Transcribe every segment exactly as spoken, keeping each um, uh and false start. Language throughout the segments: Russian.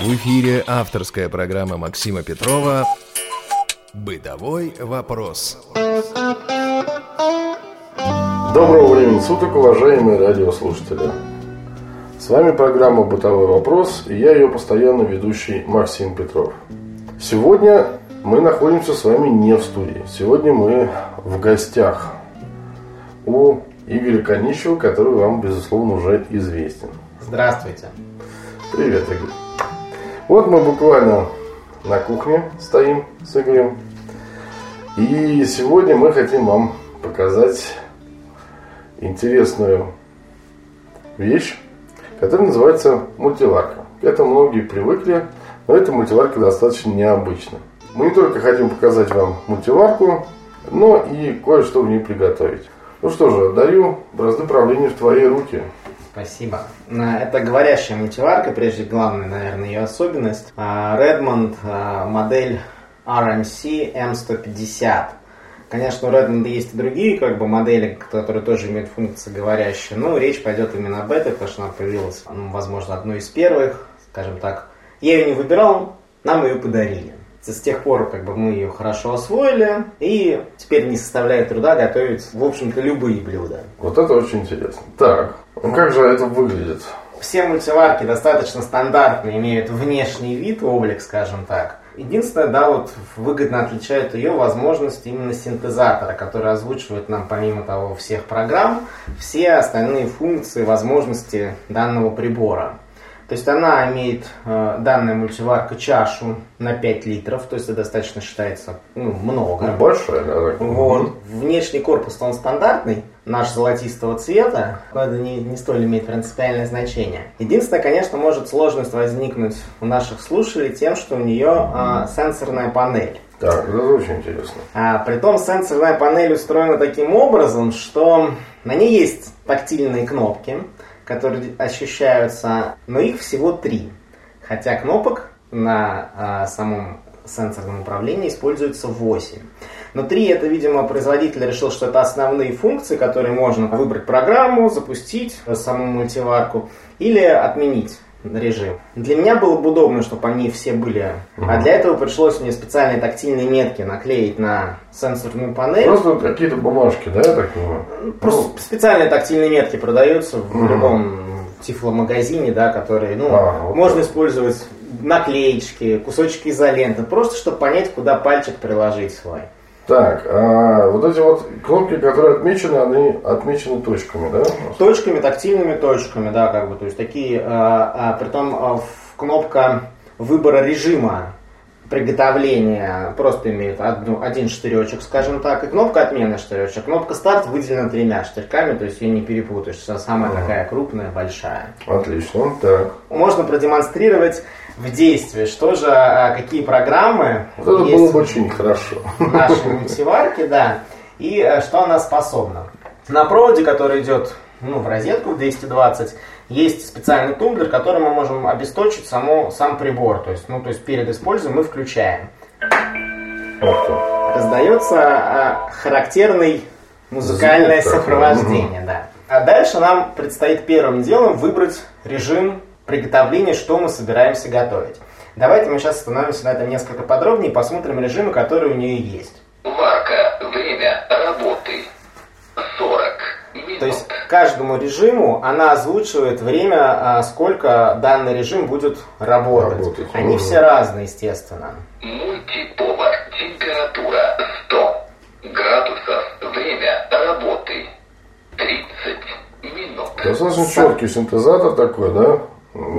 В эфире авторская программа Максима Петрова «Бытовой вопрос». Доброго времени суток, уважаемые радиослушатели. С вами программа «Бытовой вопрос» и я ее постоянно ведущий Максим Петров. Сегодня мы находимся с вами не в студии. Сегодня мы в гостях у Игоря Конищева, который вам, безусловно, уже известен. Здравствуйте. Привет, Игорь. Вот мы буквально на кухне стоим с Игорем. И сегодня мы хотим вам показать интересную вещь, которая называется мультиварка. Это многие привыкли, но эта мультиварка достаточно необычна. Мы не только хотим показать вам мультиварку, но и кое-что в ней приготовить. Ну что же, отдаю бразды правления в твои руки. Спасибо. Это говорящая мультиварка, прежде главная, наверное, ее особенность. Redmond модель эр эм си эм сто пятьдесят. Конечно, у Redmond есть и другие как бы, модели, которые тоже имеют функцию говорящую. Но речь пойдет именно об этой, потому что она появилась, ну, возможно, одной из первых, скажем так. Я ее не выбирал, нам ее подарили. С тех пор как бы, мы ее хорошо освоили, и теперь не составляет труда готовить, в общем-то, любые блюда. Вот это очень интересно. Так, ну как же это выглядит? Все мультиварки достаточно стандартные, имеют внешний вид, облик, скажем так. Единственное, да, вот выгодно отличает ее возможность именно синтезатора, который озвучивает нам, помимо того, всех программ, все остальные функции, возможности данного прибора. То есть она имеет, э, данная мультиварка, чашу на пять литров, то есть это достаточно считается, ну, много. Ну, большая, да. Вот. Внешний корпус, он стандартный, наш золотистого цвета, но это не, не столь имеет принципиальное значение. Единственное, конечно, может сложность возникнуть у наших слушателей тем, что у нее э, сенсорная панель. Так, это очень интересно. А, притом сенсорная панель устроена таким образом, что на ней есть тактильные кнопки, которые ощущаются, но их всего три. Хотя кнопок на э, самом сенсорном управлении используется восемь. Но три это, видимо, производитель решил, что это основные функции, которые можно выбрать программу, запустить саму мультиварку или отменить режим. Для меня было бы удобно, чтобы они все были. А для этого пришлось мне специальные тактильные метки наклеить на сенсорную панель. Просто какие-то бумажки, да, я так понимаю? Просто ну. специальные тактильные метки продаются в mm-hmm. любом тифломагазине, да, которые, ну, а, вот можно так использовать наклеечки, кусочки изоленты, просто чтобы понять, куда пальчик приложить свой. Так, а вот эти вот кнопки, которые отмечены, они отмечены точками, да? Точками, тактильными точками, да, как бы, то есть такие, а, а, притом а, кнопка выбора режима приготовления просто имеет одну, один штыречек, скажем так, и кнопка отмены штыречек. Кнопка старт выделена тремя штырьками, то есть ее не перепутаешь, самая ага. такая крупная, большая. Отлично, так. Можно продемонстрировать в действии, что же, какие программы это есть было бы очень хорошо в нашей мультиварке, да, и что она способна. На проводе, который идет, ну, в розетку в двести двадцать, есть специальный тумблер, который мы можем обесточить само, сам прибор, то есть, ну, то есть перед использованием мы включаем. Раздается характерное музыкальное звук, сопровождение, да. А дальше нам предстоит первым делом выбрать режим приготовления, что мы собираемся готовить. Давайте мы сейчас остановимся на этом несколько подробнее и посмотрим режимы, которые у нее есть. Марка, время работы сорок минут. То есть каждому режиму она озвучивает время, сколько данный режим будет работать. работать. Они все разные, естественно. Мультиповар, температура сто градусов, время работы тридцать минут. Достаточно четкий синтезатор такой, да?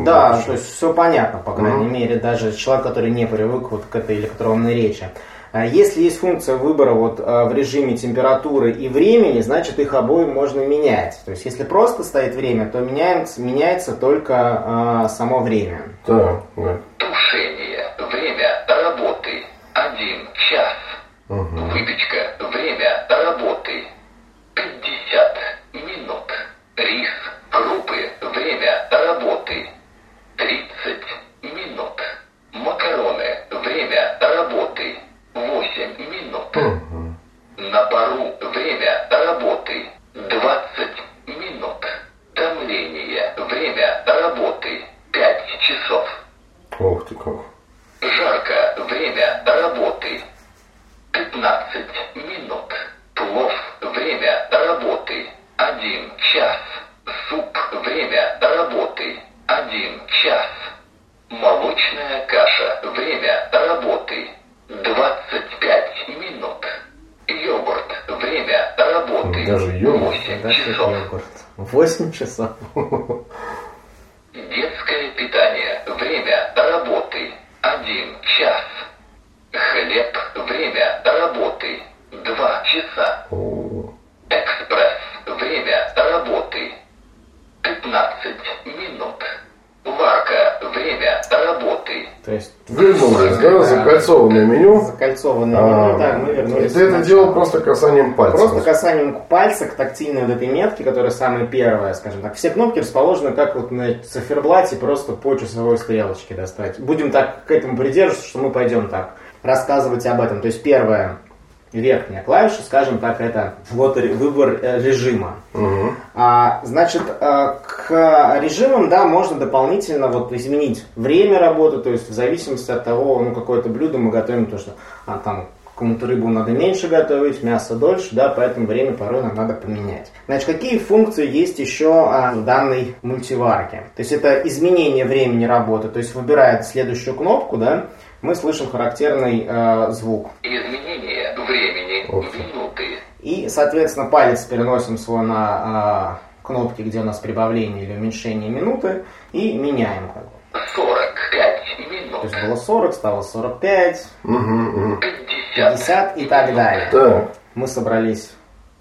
Да, то есть все понятно, по крайней mm-hmm. мере, даже человек, который не привык вот к этой электронной речи. Если есть функция выбора вот в режиме температуры и времени, значит их обоим можно менять. То есть если просто стоит время, то меняется, меняется только э, само время. Да, да. Тушение, время работы один час. Угу. Выпечка, время работы пятьдесят минут. Рис, крупы, время работы тридцать минут. Макароны, время работы восемь минут. Uh-huh. На пару время работы двадцать минут. Томление, время работы пять часов. Ох ты как. Жарко. Время работы. пятнадцать минут. Плов. Время работы. один час. Суп. Время работы. один час. Молочная каша. Время работы. двадцать пять минут. Йогурт. Время работы. Даже йогурт. восемь часов. восемь часов. Детское питание. Время работы. один час. Хлеб. Время работы. два часа. О-о-о. Экспресс. Время работы. пятнадцать минут. Варка. Время работы. То есть вернулись, да, да, закольцованное меню. Закольцованное а, меню, да, мы вернулись. И ты это делал просто касанием пальца. Просто касанием пальца к тактильной вот этой метке, которая самая первая, скажем так. Все кнопки расположены как вот на циферблате, просто по часовой стрелочке достать. Будем так к этому придерживаться, что мы пойдем так рассказывать об этом. То есть первое. Верхняя клавиша, скажем так, это вот выбор режима. Угу. А, значит, к режимам, да, можно дополнительно вот изменить время работы, то есть в зависимости от того, ну, какое-то блюдо мы готовим, то что а, там кому-то рыбу надо меньше готовить, мясо дольше, да, поэтому время порой нам надо поменять. Значит, какие функции есть еще в данной мультиварке? То есть это изменение времени работы, то есть выбирая следующую кнопку, да, мы слышим характерный э, звук. Изменение времени, минуты. И, соответственно, палец переносим свой на э, кнопки, где у нас прибавление или уменьшение минуты, и меняем. сорок пять минут. То есть было сорок, стало сорок пять, угу, угу. пятьдесят и так далее. Да. Мы собрались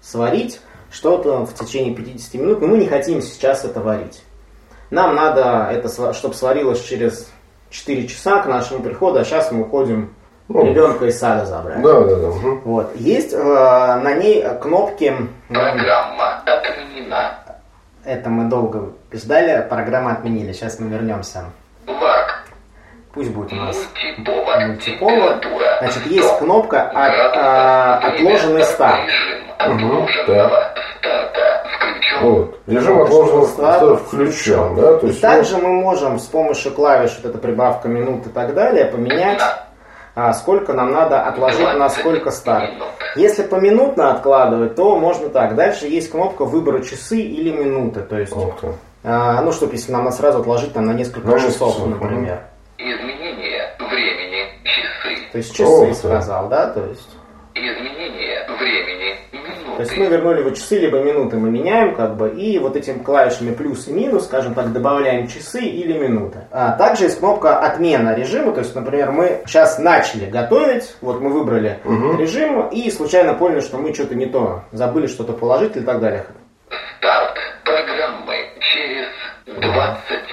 сварить что-то в течение пятидесяти минут, но мы не хотим сейчас это варить. Нам надо, это, чтобы сварилось через... четыре часа к нашему приходу, а сейчас мы уходим ну, ребенка из сада забрать. Да, да, да. Угу. Вот. Есть э, на ней кнопки... Программа отменена. Это мы долго ждали, программа отменили. Сейчас мы вернемся. Варк. Пусть будет у нас мультиповар. мультиповар. Значит, есть кнопка от, э, «Отложенный старт». Угу. Да. Вот. Режим отложенного старта включен. Да? То есть также вот... мы можем с помощью клавиш, вот эта прибавка минут и так далее, поменять, сколько нам надо отложить, на сколько старт. Если поминутно откладывать, то можно так. Дальше есть кнопка выбора часы или минуты. То есть, okay. а, ну, чтобы если нам надо сразу отложить там, на несколько на часов, часов, например. Изменение времени, часы. То есть часы okay. сказал, да? То есть... Изменение времени, минуты. То есть мы вернули его часы, либо минуты мы меняем, как бы, и вот этими клавишами плюс и минус, скажем так, добавляем часы или минуты. А также есть кнопка отмена режима, то есть, например, мы сейчас начали готовить, вот мы выбрали угу. режим и случайно поняли, что мы что-то не то, забыли что-то положить и так далее. Старт программы через двадцать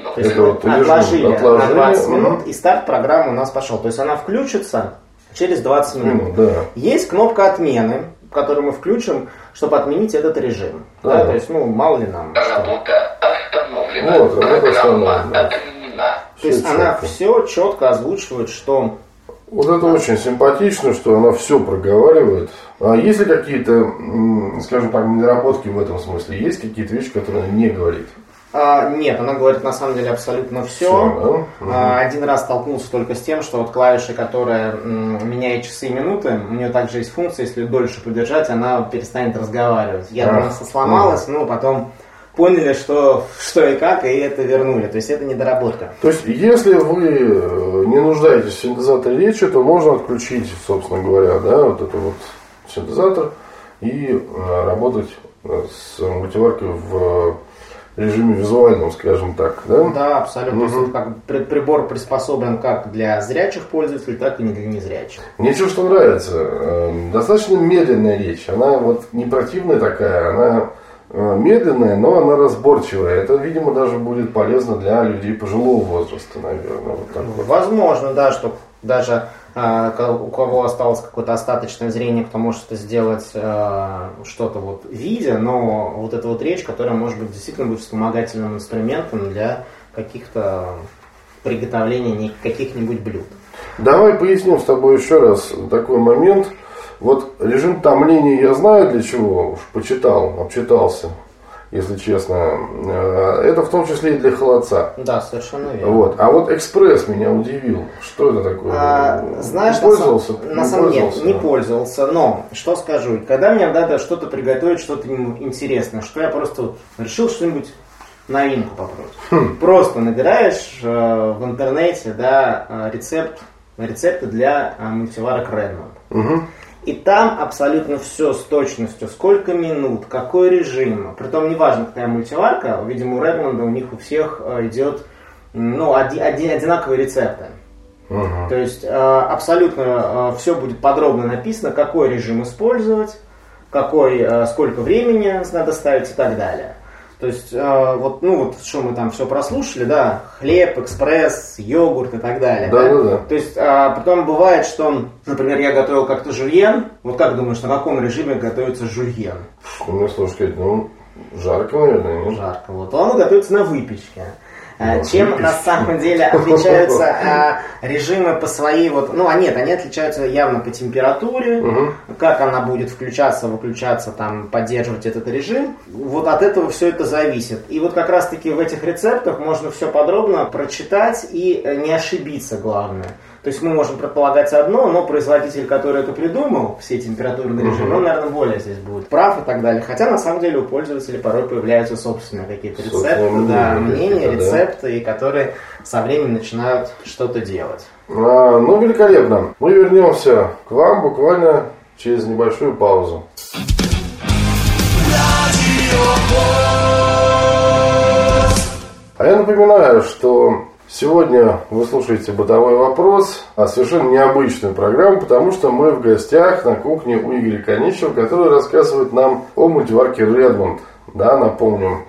минут. То есть мы вот отложили, отложили на двадцать минут угу. и старт программы у нас пошел. То есть она включится... Через двадцать минут. Ну, да. Есть кнопка отмены, которую мы включим, чтобы отменить этот режим. Да. Да, то есть, ну, мало ли нам. Работа остановлена. Вот, работа остановлена. Отменена. То есть, четко. Она все четко озвучивает, что... Вот это очень симпатично, что она все проговаривает. А есть ли какие-то, скажем так, недоработки в этом смысле? Есть какие-то вещи, которые она не говорит? А, нет, она говорит на самом деле абсолютно все. все да? угу. а, один раз столкнулся только с тем, что вот клавиша, которая м, меняет часы и минуты, у нее также есть функция, если дольше подержать, она перестанет разговаривать. Я думаю, она сломалась, но потом поняли, что, что и как, и это вернули. То есть это недоработка. То есть если вы не нуждаетесь в синтезаторе речи, то можно отключить, собственно говоря, да, вот этот вот синтезатор и работать с мультиваркой в... режиме визуальном, скажем так, да? Да, абсолютно. Угу. Как прибор приспособлен как для зрячих пользователей, так и для незрячих. Мне что нравится. Достаточно медленная речь. Она вот не противная такая, она медленная, но она разборчивая. Это, видимо, даже будет полезно для людей пожилого возраста, наверное. Вот так вот. Возможно, да, что даже э, у кого осталось какое-то остаточное зрение, кто может это сделать э, что-то вот видя, но вот эта вот речь, которая может быть действительно будет вспомогательным инструментом для каких-то приготовления каких-нибудь блюд. Давай поясним с тобой еще раз такой момент. Вот режим томления я знаю для чего, уж почитал, обчитался. если честно. Это в том числе и для холодца. Да, совершенно верно. Вот. А вот экспресс меня удивил. Что это такое? А, знаешь, не пользовался? На самом деле, не пользовался, но что скажу. Когда мне надо что-то приготовить, что-то интересное, что я просто решил что-нибудь новинку попробовать. Хм. Просто набираешь э, в интернете, да, рецепт, рецепты для э, мультиварок Redmond. Угу. И там абсолютно все с точностью, сколько минут, какой режим. Притом неважно, какая мультиварка, видимо, у Redmond у них у всех идет ну, оди, оди, одинаковые рецепты. Uh-huh. То есть абсолютно все будет подробно написано, какой режим использовать, какой, сколько времени надо ставить и так далее. То есть, вот, ну вот, что мы там все прослушали, да, хлеб, экспресс, йогурт и так далее. Да, да, да. То есть, а, потом бывает, что, например, я готовил как-то жульен. Вот как думаешь, на каком режиме готовится жульен? Ну, слушай, ну, жарко, наверное, нет? Жарко, вот. Он готовится на выпечке. Ну, чем выпечка. На самом деле отличаются а, режимы по своей вот, ну а нет, они отличаются явно по температуре, угу. Как она будет включаться, выключаться, там поддерживать этот режим. Вот от этого все это зависит. И вот как раз таки в этих рецептах можно все подробно прочитать и не ошибиться, главное. То есть мы можем предполагать одно, но производитель, который это придумал, все температурные режимы, угу. Он, наверное, более здесь будет прав и так далее. Хотя, на самом деле, у пользователей порой появляются собственные какие-то рецепты, да, мнения, да. Рецепты, которые со временем начинают что-то делать. А, ну, великолепно. Мы вернемся к вам буквально через небольшую паузу. А я напоминаю, что... Сегодня вы слушаете «Бытовой вопрос», а совершенно необычную программу, потому что мы в гостях на кухне у Игоря Конищева, который рассказывает нам о мультиварке Redmond. Да, напомним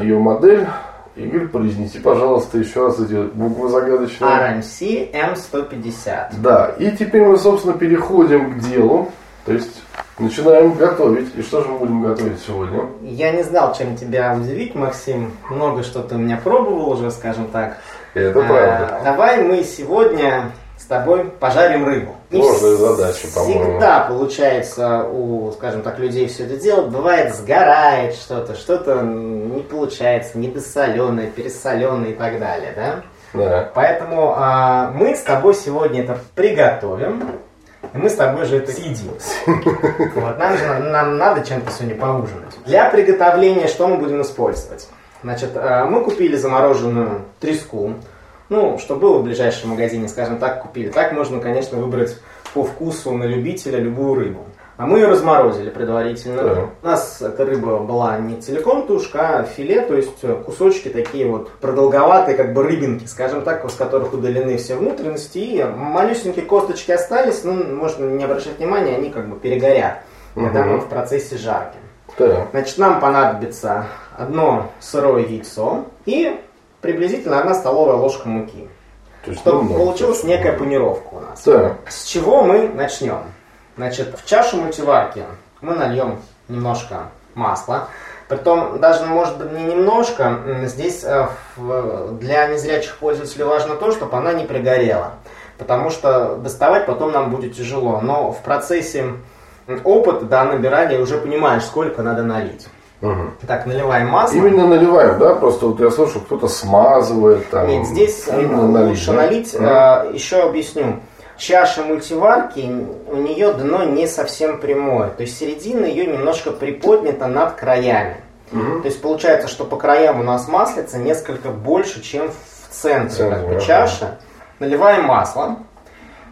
ее модель. Игорь, произнеси, пожалуйста, еще раз эти буквы загадочные. ар эм си эм сто пятьдесят. Да, и теперь мы, собственно, переходим к делу. То есть начинаем готовить. И что же мы будем готовить сегодня? Я не знал, чем тебя удивить, Максим. Много что ты у меня пробовал уже, скажем так. Это правда. А, давай мы сегодня с тобой пожарим рыбу. Сложная задача, по-моему. Всегда получается у, скажем так, людей все это делать. Бывает, сгорает что-то, что-то не получается, недосоленое, пересоленое и так далее, да? Да. Поэтому а, мы с тобой сегодня это приготовим. И мы с тобой же это съедим. Вот, нам, же, нам надо чем-то сегодня поужинать. Для приготовления что мы будем использовать? Значит, мы купили замороженную треску. Ну, что было в ближайшем магазине, скажем так, купили. Так можно, конечно, выбрать по вкусу на любителя любую рыбу. А мы ее разморозили предварительно. Да. У нас эта рыба была не целиком тушка, а филе, то есть кусочки такие вот продолговатые, как бы рыбинки, скажем так, из которых удалены все внутренности. И малюсенькие косточки остались, но можно не обращать внимания, они как бы перегорят, угу. Когда мы в процессе жарки. Да. Значит, нам понадобится одно сырое яйцо и приблизительно одна столовая ложка муки. То есть, чтобы ну, получилась ну, некая ну. панировка у нас. Да. С чего мы начнем? Значит, в чашу мультиварки мы нальем немножко масла. Притом, даже, может быть, не немножко, здесь для незрячих пользователей важно то, чтобы она не пригорела. Потому что доставать потом нам будет тяжело. Но в процессе опыта, да, набирания уже понимаешь, сколько надо налить. Угу. Так, наливаем масло. Именно наливаем, да? Просто вот я слышу, кто-то смазывает. Там. Нет, здесь именно лучше налить. Да? налить. Угу. Еще объясню. Чаша мультиварки, у нее дно не совсем прямое. То есть середина ее немножко приподнята над краями. Угу. То есть получается, что по краям у нас маслица несколько больше, чем в центре как бы, чаши. Наливаем масло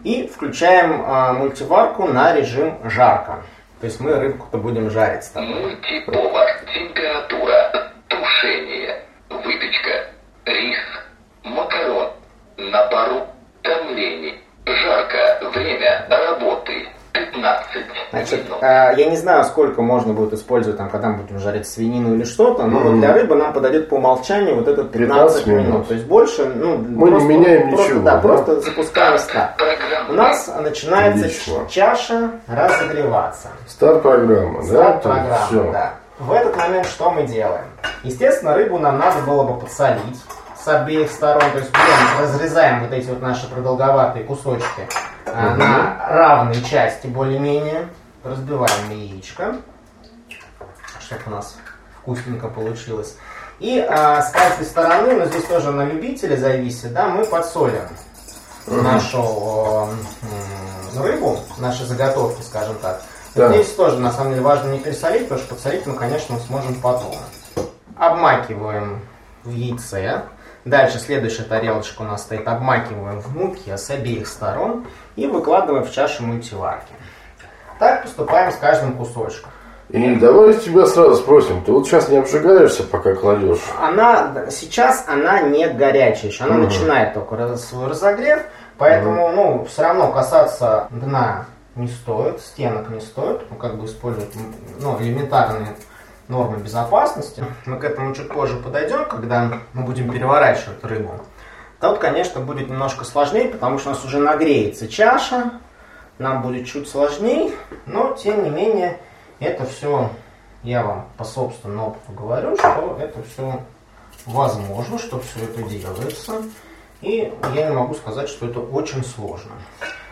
и включаем а, мультиварку на режим жарко. То есть мы рыбку-то будем жарить с тобой. Мультиповар. Температура. Тушение. Выпечка. Рис. Макарон. На пару. Томление. Жарко. Время работы. пятнадцать. Значит, я не знаю, сколько можно будет использовать, там, когда мы будем жарить свинину или что-то, но mm-hmm. вот для рыбы нам подойдет по умолчанию вот этот пятнадцать минут. минут. То есть больше, ну, мы просто, не меняем просто, ничего. Да, да? Просто запускаем старт. У нас начинается Лично. чаша разогреваться. Старт программа, да? Старт программа, да. В этот момент что мы делаем? Естественно, рыбу нам надо было бы подсолить с обеих сторон, то есть прям разрезаем вот эти вот наши продолговатые кусочки угу. на равные части более-менее, разбиваем яичко, чтобы у нас вкусненько получилось. И а, с каждой стороны, но ну, здесь тоже на любителя зависит, да, мы подсолим нашу э, рыбу, наши заготовки, скажем так. Да. Здесь тоже, на самом деле, важно не пересолить, потому что подсолить мы, конечно, сможем потом. Обмакиваем в яйце. Дальше следующая тарелочка у нас стоит. Обмакиваем в муке с обеих сторон и выкладываем в чашу мультиварки. Так поступаем с каждым кусочком. И давай тебя сразу спросим, ты вот сейчас не обжигаешься, пока кладешь? Она сейчас она не горячая еще, она угу. начинает только свой разогрев, поэтому угу. ну, все равно касаться дна не стоит, стенок не стоит, ну, как бы использовать ну, элементарные нормы безопасности. Мы к этому чуть позже подойдем, когда мы будем переворачивать рыбу. Тут, конечно, будет немножко сложнее, потому что у нас уже нагреется чаша, нам будет чуть сложнее, но тем не менее... Это все, я вам по собственному опыту говорю, что это все возможно, что все это делается. И я не могу сказать, что это очень сложно.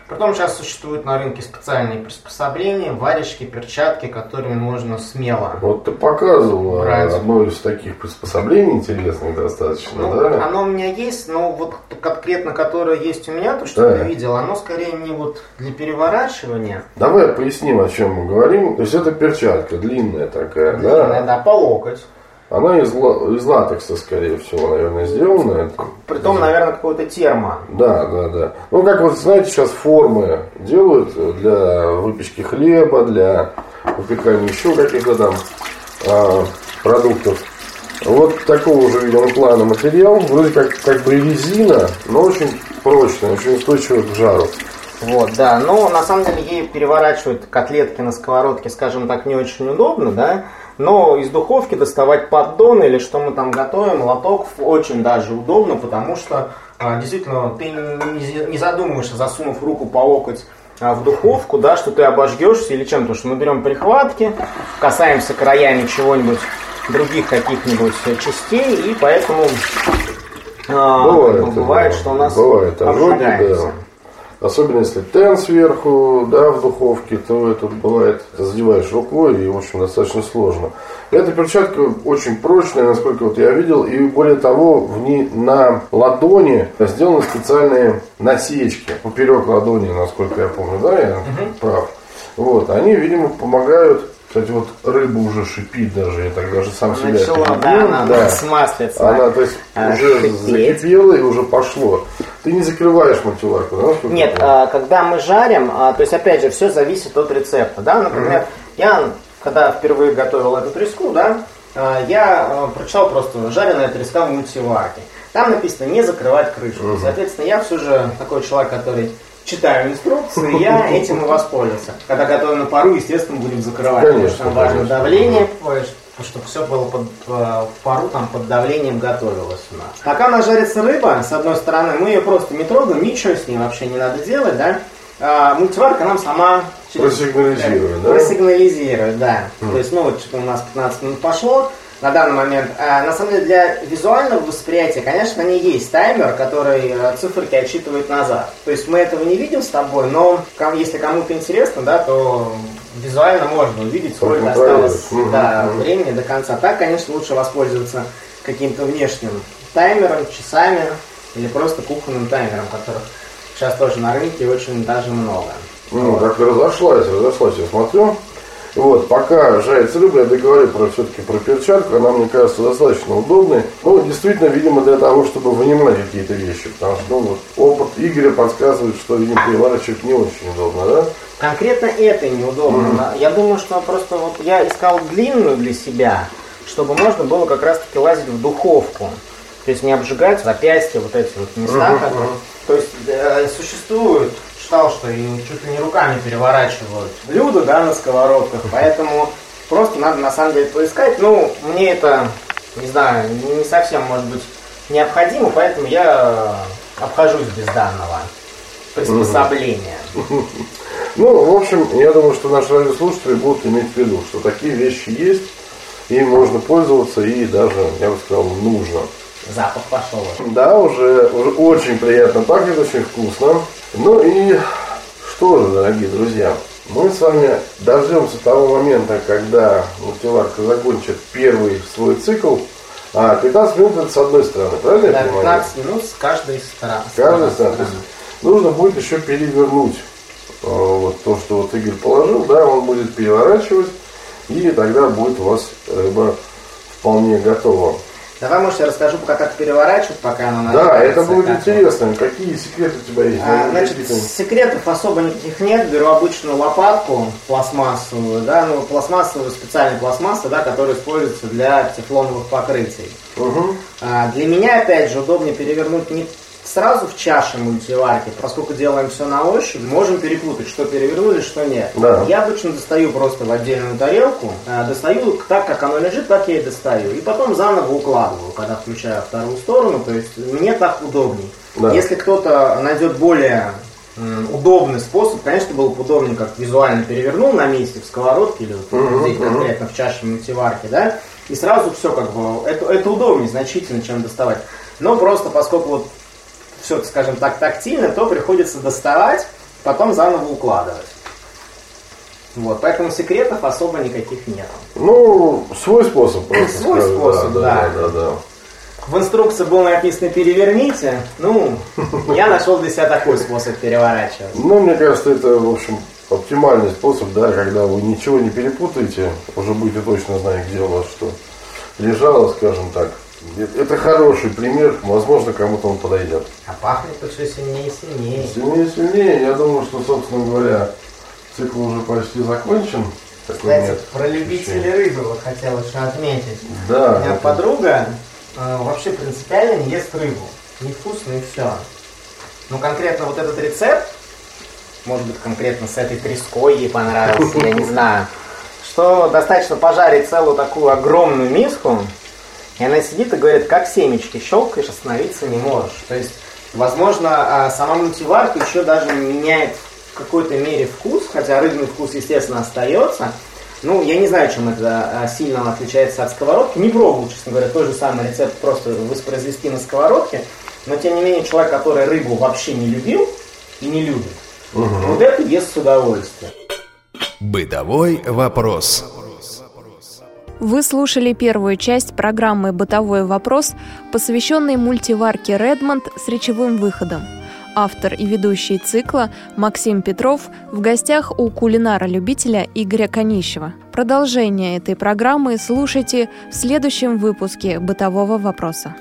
Потом сейчас существуют на рынке специальные приспособления, варежки, перчатки, которыми можно смело... Вот ты показывал одно из таких приспособлений интересных достаточно, ну, да? Оно у меня есть, но вот конкретно которое есть у меня, то, что да. ты видел, оно скорее не вот для переворачивания. Давай поясним, о чем мы говорим. То есть это перчатка длинная такая, длинная, да? Длинная, да, по локоть. Она из, из латекса, скорее всего, наверное, сделана. Притом, наверное, какой-то термо. Да, да, да. Ну, как вот, знаете, сейчас формы делают для выпечки хлеба, для выпекания еще каких-то там а, продуктов. Вот такого же, видимо, плана материал. Вроде как, как бы резина, но очень прочная, очень устойчивая к жару. Вот, да. Но, на самом деле, ей переворачивают котлетки на сковородке, скажем так, не очень удобно, да? Но из духовки доставать поддон или что мы там готовим, лоток, очень даже удобно, потому что а, действительно ты не задумываешься, засунув руку по локоть а, в духовку, да, что ты обожгешься или чем-то, что мы берем прихватки, касаемся краями чего-нибудь, других каких-нибудь частей, и поэтому а, бывает, бывает, да, что у нас бывает, обжигаемся. Да. Особенно если тен сверху, да, в духовке, то это бывает, задеваешь рукой, и в общем достаточно сложно. Эта перчатка очень прочная, насколько вот я видел, и более того, в ней на ладони сделаны специальные насечки поперек ладони, насколько я помню, да, я угу. прав. Вот, они, видимо, помогают. Кстати, вот рыба уже шипит даже, я так даже сам себя отметил. Да, она, да. она смаслится. Она, то есть, а, уже шипеть. Закипела и уже пошло. Ты не закрываешь мультиварку, да? Нет, а, когда мы жарим, а, то есть, опять же, все зависит от рецепта, да? Например, mm-hmm. я, когда впервые готовил эту треску, да, а, я а, прочитал просто жареная треска в мультиварке. Там написано не закрывать крышку. Mm-hmm. Соответственно, я все же такой человек, который... читаю инструкции, я этим и воспользовался. Когда готовим на пару, естественно, будем закрывать. Конечно, потому что важно давление, чтобы все было под, в пару, там, под давлением готовилось у нас. Пока у нас жарится рыба, с одной стороны, мы ее просто не трогаем, ничего с ней вообще не надо делать, да? А, мультиварка нам сама просигнализирует, да? Просигнализирует, да. Mm. То есть, ну, вот что-то у нас пятнадцать минут пошло на данный момент. А, на самом деле, для визуального восприятия, конечно, не есть таймер, который циферки отсчитывает назад. То есть мы этого не видим с тобой, но если кому-то интересно, да, то визуально можно увидеть, сколько осталось да, времени до конца. Так, конечно, лучше воспользоваться каким-то внешним таймером, часами или просто кухонным таймером, которых сейчас тоже на рынке очень даже много. Ну, как разошлась, разошлась, я смотрю. Вот, пока жарится рыба, я договорю про все-таки про перчатку, она, мне кажется, достаточно удобной. Ну, действительно, видимо, для того, чтобы вынимать какие-то вещи, потому что ну, вот, опыт Игоря подсказывает, что, видимо, переворачивать не очень удобно, да? Конкретно это неудобно. Mm. Да? Я думаю, что просто вот я искал длинную для себя, чтобы можно было как раз-таки лазить в духовку. То есть не обжигать запястья, вот эти вот места. Mm-hmm. Которые... То есть э, существуют... Считал, что и чуть ли не руками переворачивают блюда, да, на сковородках, поэтому просто надо на самом деле поискать. Ну, мне это, не знаю, не совсем может быть необходимо, поэтому я обхожусь без данного приспособления. Ну, в общем, я думаю, что наши радиослушатели будут иметь в виду, что такие вещи есть, им можно пользоваться и даже, я бы сказал, нужно. Запах пошел. Да, уже, уже очень приятно пахнет, очень вкусно. Ну и что же, дорогие друзья, мы с вами дождемся того момента, когда мультиварка закончит первый свой цикл. А, пятнадцать минут это с одной стороны, правильно? Да, я понимаю? пятнадцать минут с каждой стороны. С каждой стороны. Нужно будет еще перевернуть вот то, что вот Игорь положил, да, он будет переворачивать, и тогда будет у вас рыба вполне готова. Давай, может, я расскажу, пока как переворачивать, пока она нагревается. Да, это будет как интересно. Вот. Какие секреты у тебя есть? А, значит, какие-то... секретов особо никаких нет. Беру обычную лопатку пластмассовую, да, ну, пластмассовую, специальную пластмассу, да, которая используется для тефлоновых покрытий. Угу. А, для меня, опять же, удобнее перевернуть не сразу в чаше мультиварки, поскольку делаем все на ощупь, можем перепутать, что перевернули, что нет. Да. Я обычно достаю просто в отдельную тарелку, достаю так, как оно лежит, так я и достаю. И потом заново укладываю, когда включаю вторую сторону, то есть мне так удобней. Да. Если кто-то найдет более удобный способ, конечно, было бы удобнее, как визуально перевернул на месте в сковородке или вот здесь конкретно в чаше мультиварки, да, и сразу все как бы, это, это удобнее значительно, чем доставать. Но просто поскольку вот все, скажем так, тактильно, то приходится доставать, потом заново укладывать. Вот, поэтому секретов особо никаких нет. Ну, свой способ просто. Свой скажу. способ, да, да. Да, да, да. В инструкции было написано «переверните», ну, я нашел для себя такой способ переворачивать. Ну, мне кажется, это, в общем, оптимальный способ, да, когда вы ничего не перепутаете, уже будете точно знать, где у вас что лежало, скажем так. Это хороший пример, возможно, кому-то он подойдет. А пахнет тут все сильнее и сильнее. Сильнее и сильнее. Я думаю, что, собственно говоря, цикл уже почти закончен. Кстати, нет, про любителей рыбы хотел еще отметить. Да, У меня это... подруга э, вообще принципиально не ест рыбу. Невкусно и все. Но конкретно вот этот рецепт, может быть, конкретно с этой треской ей понравился, я не знаю, что достаточно пожарить целую такую огромную миску, и она сидит и говорит, как семечки щелкаешь, остановиться не можешь. То есть, возможно, сама мультиварка еще даже меняет в какой-то мере вкус, хотя рыбный вкус, естественно, остается. Ну, я не знаю, чем это сильно отличается от сковородки. Не пробовал, честно говоря, тот же самый рецепт просто воспроизвести на сковородке. Но, тем не менее, человек, который рыбу вообще не любил и не любит, угу. вот это ест с удовольствием. Бытовой вопрос. Вы слушали первую часть программы «Бытовой вопрос», посвященной мультиварке Redmond с речевым выходом. Автор и ведущий цикла Максим Петров в гостях у кулинара-любителя Игоря Конищева. Продолжение этой программы слушайте в следующем выпуске «Бытового вопроса».